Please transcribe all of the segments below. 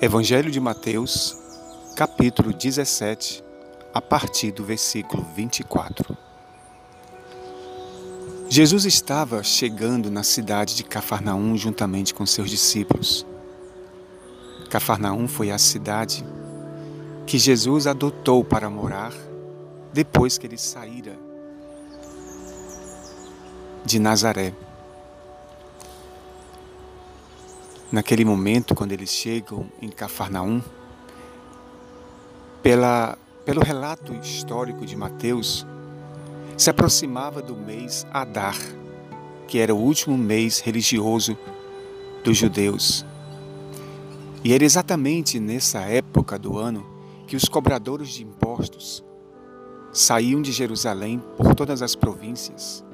Evangelho de Mateus, capítulo 17, a partir do versículo 24. Jesus estava chegando na cidade de Cafarnaum juntamente com seus discípulos. Cafarnaum foi a cidade que Jesus adotou para morar depois que ele saíra de Nazaré. Naquele momento, quando eles chegam em Cafarnaum, pelo relato histórico de Mateus, se aproximava do mês Adar, que era o último mês religioso dos judeus. E era exatamente nessa época do ano que os cobradores de impostos saíam de Jerusalém por todas as províncias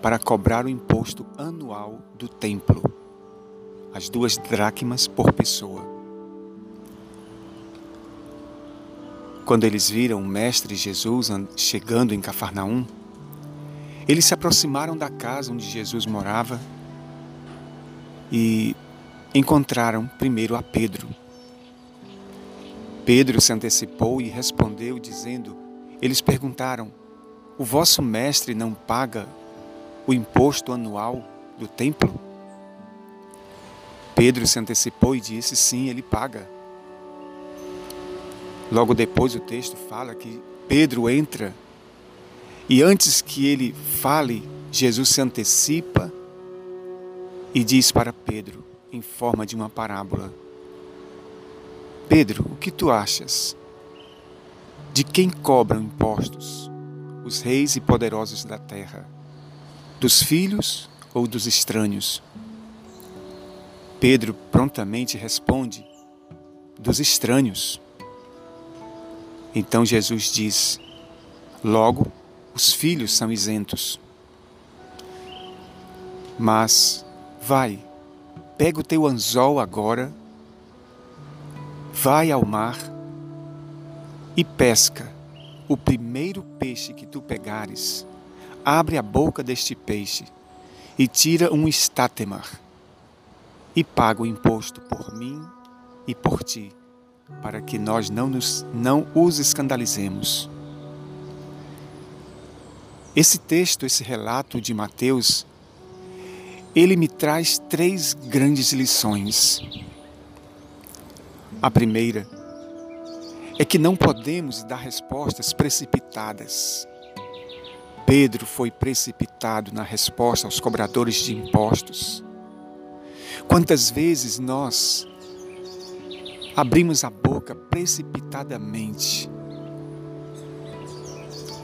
para cobrar o imposto anual do templo, as 2 dracmas por pessoa. Quando eles viram o Mestre Jesus chegando em Cafarnaum, eles se aproximaram da casa onde Jesus morava e encontraram primeiro a Pedro. Pedro se antecipou e respondeu dizendo, eles perguntaram, o vosso Mestre não paga o imposto anual do templo? Pedro se antecipou e disse, sim, ele paga. Logo depois o texto fala que Pedro entra e antes que ele fale, Jesus se antecipa e diz para Pedro, em forma de uma parábola, Pedro, o que tu achas? De quem cobram impostos os reis e poderosos da terra? Dos filhos ou dos estranhos? Pedro prontamente responde, dos estranhos. Então Jesus diz, logo, os filhos são isentos. Mas, vai, pega o teu anzol agora, vai ao mar e pesca o primeiro peixe que tu pegares, abre a boca deste peixe e tira um estátema. E paga o imposto por mim e por ti, para que nós não os escandalizemos. Esse texto, esse relato de Mateus, ele me traz 3 grandes lições. A primeira é que não podemos dar respostas precipitadas. Pedro foi precipitado na resposta aos cobradores de impostos. Quantas vezes nós abrimos a boca precipitadamente?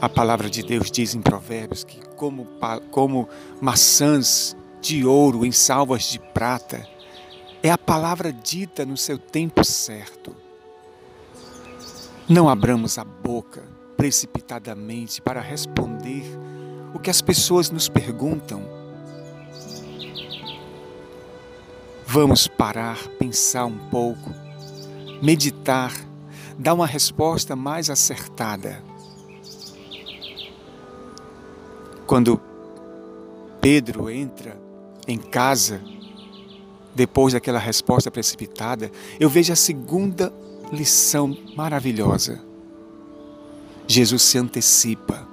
A palavra de Deus diz em Provérbios que como maçãs de ouro em salvas de prata, é a palavra dita no seu tempo certo. Não abramos a boca precipitadamente para responder o que as pessoas nos perguntam. Vamos parar, pensar um pouco, meditar, dar uma resposta mais acertada. Quando Pedro entra em casa, depois daquela resposta precipitada, eu vejo a segunda lição maravilhosa. Jesus se antecipa.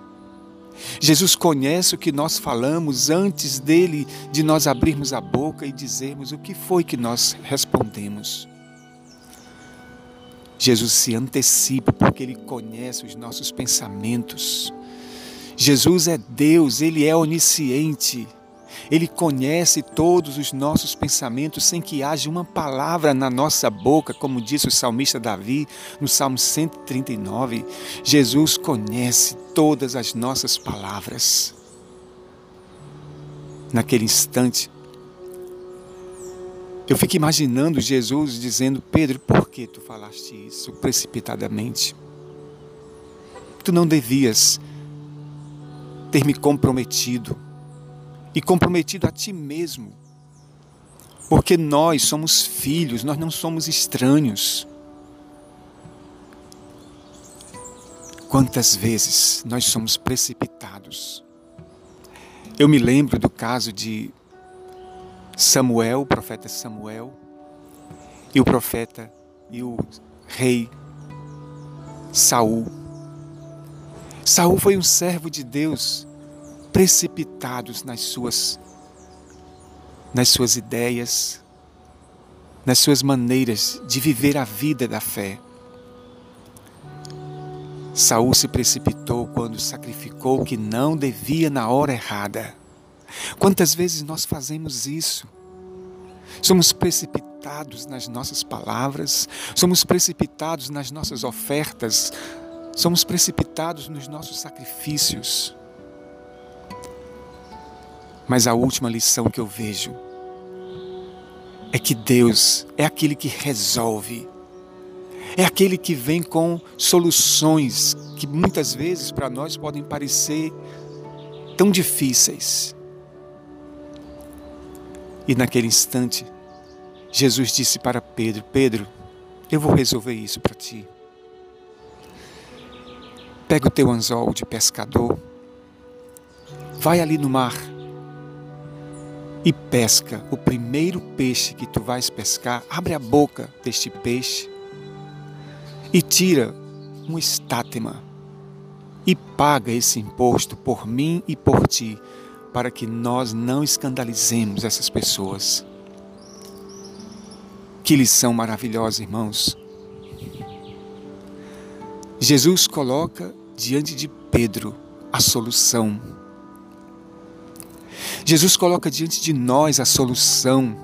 Jesus conhece o que nós falamos antes de nós abrirmos a boca e dizermos o que foi que nós respondemos. Jesus se antecipa porque Ele conhece os nossos pensamentos. Jesus é Deus, Ele é onisciente. Ele conhece todos os nossos pensamentos sem que haja uma palavra na nossa boca, como disse o salmista Davi no Salmo 139. Jesus conhece todas as nossas palavras. Naquele instante, eu fico imaginando Jesus dizendo, Pedro, por que tu falaste isso precipitadamente? Tu não devias ter me comprometido. E comprometido a ti mesmo, porque nós somos filhos, nós não somos estranhos. Quantas vezes nós somos precipitados? Eu me lembro do caso de Samuel, o profeta Samuel, e o profeta e o rei Saul. Saul foi um servo de Deus precipitado nas suas ideias, nas suas maneiras de viver a vida da fé. Saul se precipitou quando sacrificou o que não devia na hora errada. Quantas vezes nós fazemos isso? Somos precipitados nas nossas palavras, somos precipitados nas nossas ofertas, somos precipitados nos nossos sacrifícios. Mas a última lição que eu vejo é que Deus é aquele que resolve, é aquele que vem com soluções que muitas vezes para nós podem parecer tão difíceis. E naquele instante, Jesus disse para Pedro: Pedro, eu vou resolver isso para ti. Pega o teu anzol de pescador, vai ali no mar e pesca o primeiro peixe que tu vais pescar, abre a boca deste peixe e tira um estátema e paga esse imposto por mim e por ti, para que nós não escandalizemos essas pessoas. Que lição maravilhosa, irmãos! Jesus coloca diante de Pedro a solução. Jesus coloca diante de nós a solução,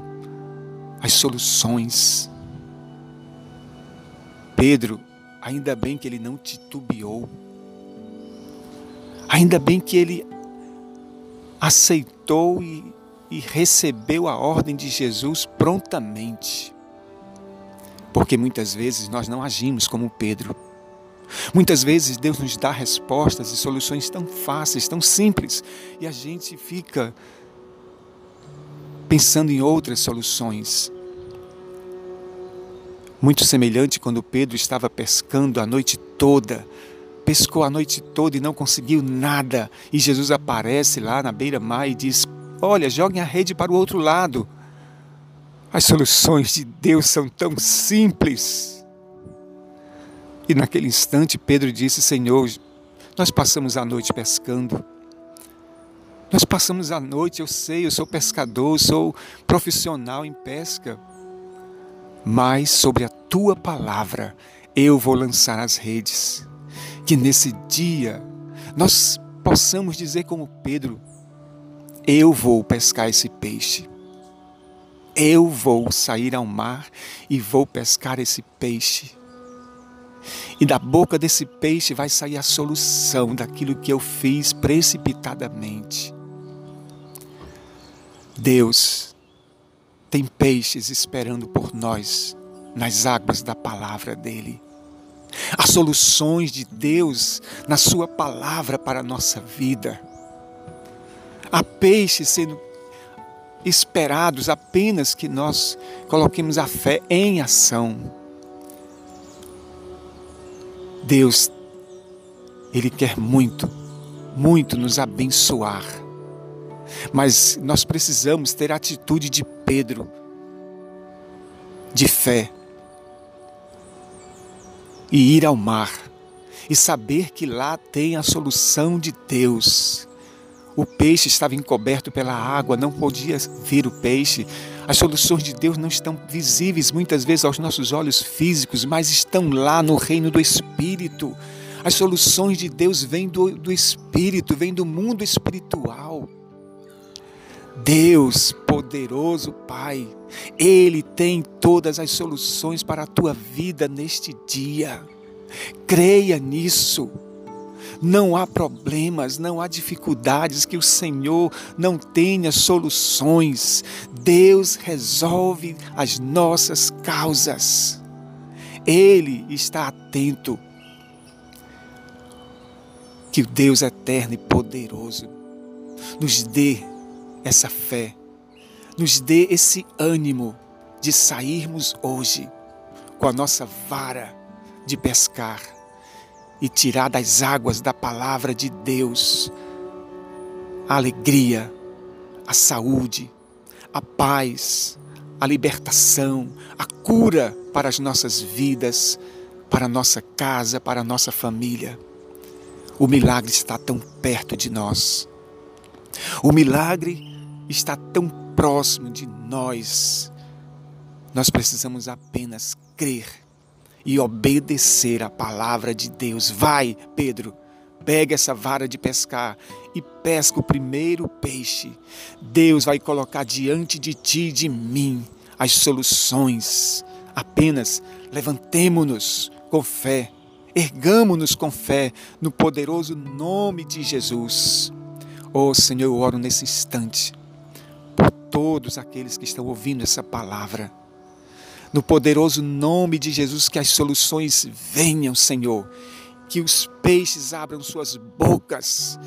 as soluções. Pedro, ainda bem que ele não titubeou. Ainda bem que ele aceitou e recebeu a ordem de Jesus prontamente. Porque muitas vezes nós não agimos como Pedro. Muitas vezes Deus nos dá respostas e soluções tão fáceis, tão simples, e a gente fica pensando em outras soluções. Muito semelhante quando Pedro estava pescando a noite toda. Pescou a noite toda e não conseguiu nada. E Jesus aparece lá na beira-mar e diz: olha, joguem a rede para o outro lado. As soluções de Deus são tão simples. E naquele instante Pedro disse: Senhor, nós passamos a noite pescando. Nós passamos a noite, eu sei, eu sou pescador, eu sou profissional em pesca. Mas sobre a tua palavra eu vou lançar as redes. Que nesse dia nós possamos dizer como Pedro: eu vou pescar esse peixe, eu vou sair ao mar e vou pescar esse peixe. E da boca desse peixe vai sair a solução daquilo que eu fiz precipitadamente. Deus tem peixes esperando por nós nas águas da palavra dele. As soluções de Deus na sua palavra para a nossa vida. Há peixes sendo esperados apenas que nós coloquemos a fé em ação. Deus, Ele quer muito, muito nos abençoar. Mas nós precisamos ter a atitude de Pedro, de fé. E ir ao mar, e saber que lá tem a solução de Deus. O peixe estava encoberto pela água, não podia ver o peixe. As soluções de Deus não estão visíveis muitas vezes aos nossos olhos físicos, mas estão lá no reino do Espírito. As soluções de Deus vêm do Espírito, vêm do mundo espiritual. Deus, poderoso Pai, Ele tem todas as soluções para a tua vida neste dia. Creia nisso. Não há problemas, não há dificuldades que o Senhor não tenha soluções. Deus resolve as nossas causas. Ele está atento. Que o Deus eterno e poderoso nos dê essa fé, nos dê esse ânimo de sairmos hoje com a nossa vara de pescar e tirar das águas da palavra de Deus a alegria, a saúde, a paz, a libertação, a cura para as nossas vidas, para a nossa casa, para a nossa família. O milagre está tão perto de nós. O milagre está tão próximo de nós. Nós precisamos apenas crer e obedecer a palavra de Deus. Vai, Pedro, pega essa vara de pescar e pesca o primeiro peixe. Deus vai colocar diante de ti e de mim as soluções. Apenas levantemo-nos com fé, ergamo-nos com fé no poderoso nome de Jesus. Oh Senhor, eu oro nesse instante por todos aqueles que estão ouvindo essa palavra. No poderoso nome de Jesus, que as soluções venham, Senhor. Que os peixes abram suas bocas,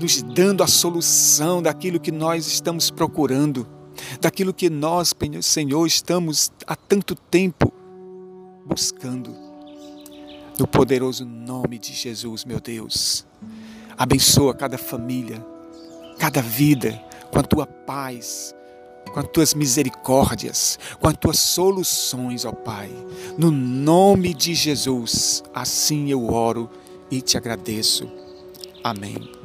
nos dando a solução daquilo que nós estamos procurando, daquilo que nós, Senhor, estamos há tanto tempo buscando. No poderoso nome de Jesus, meu Deus, abençoa cada família, cada vida, com a Tua paz, com as Tuas misericórdias, com as Tuas soluções, ó Pai. No nome de Jesus, assim eu oro e te agradeço. Amém.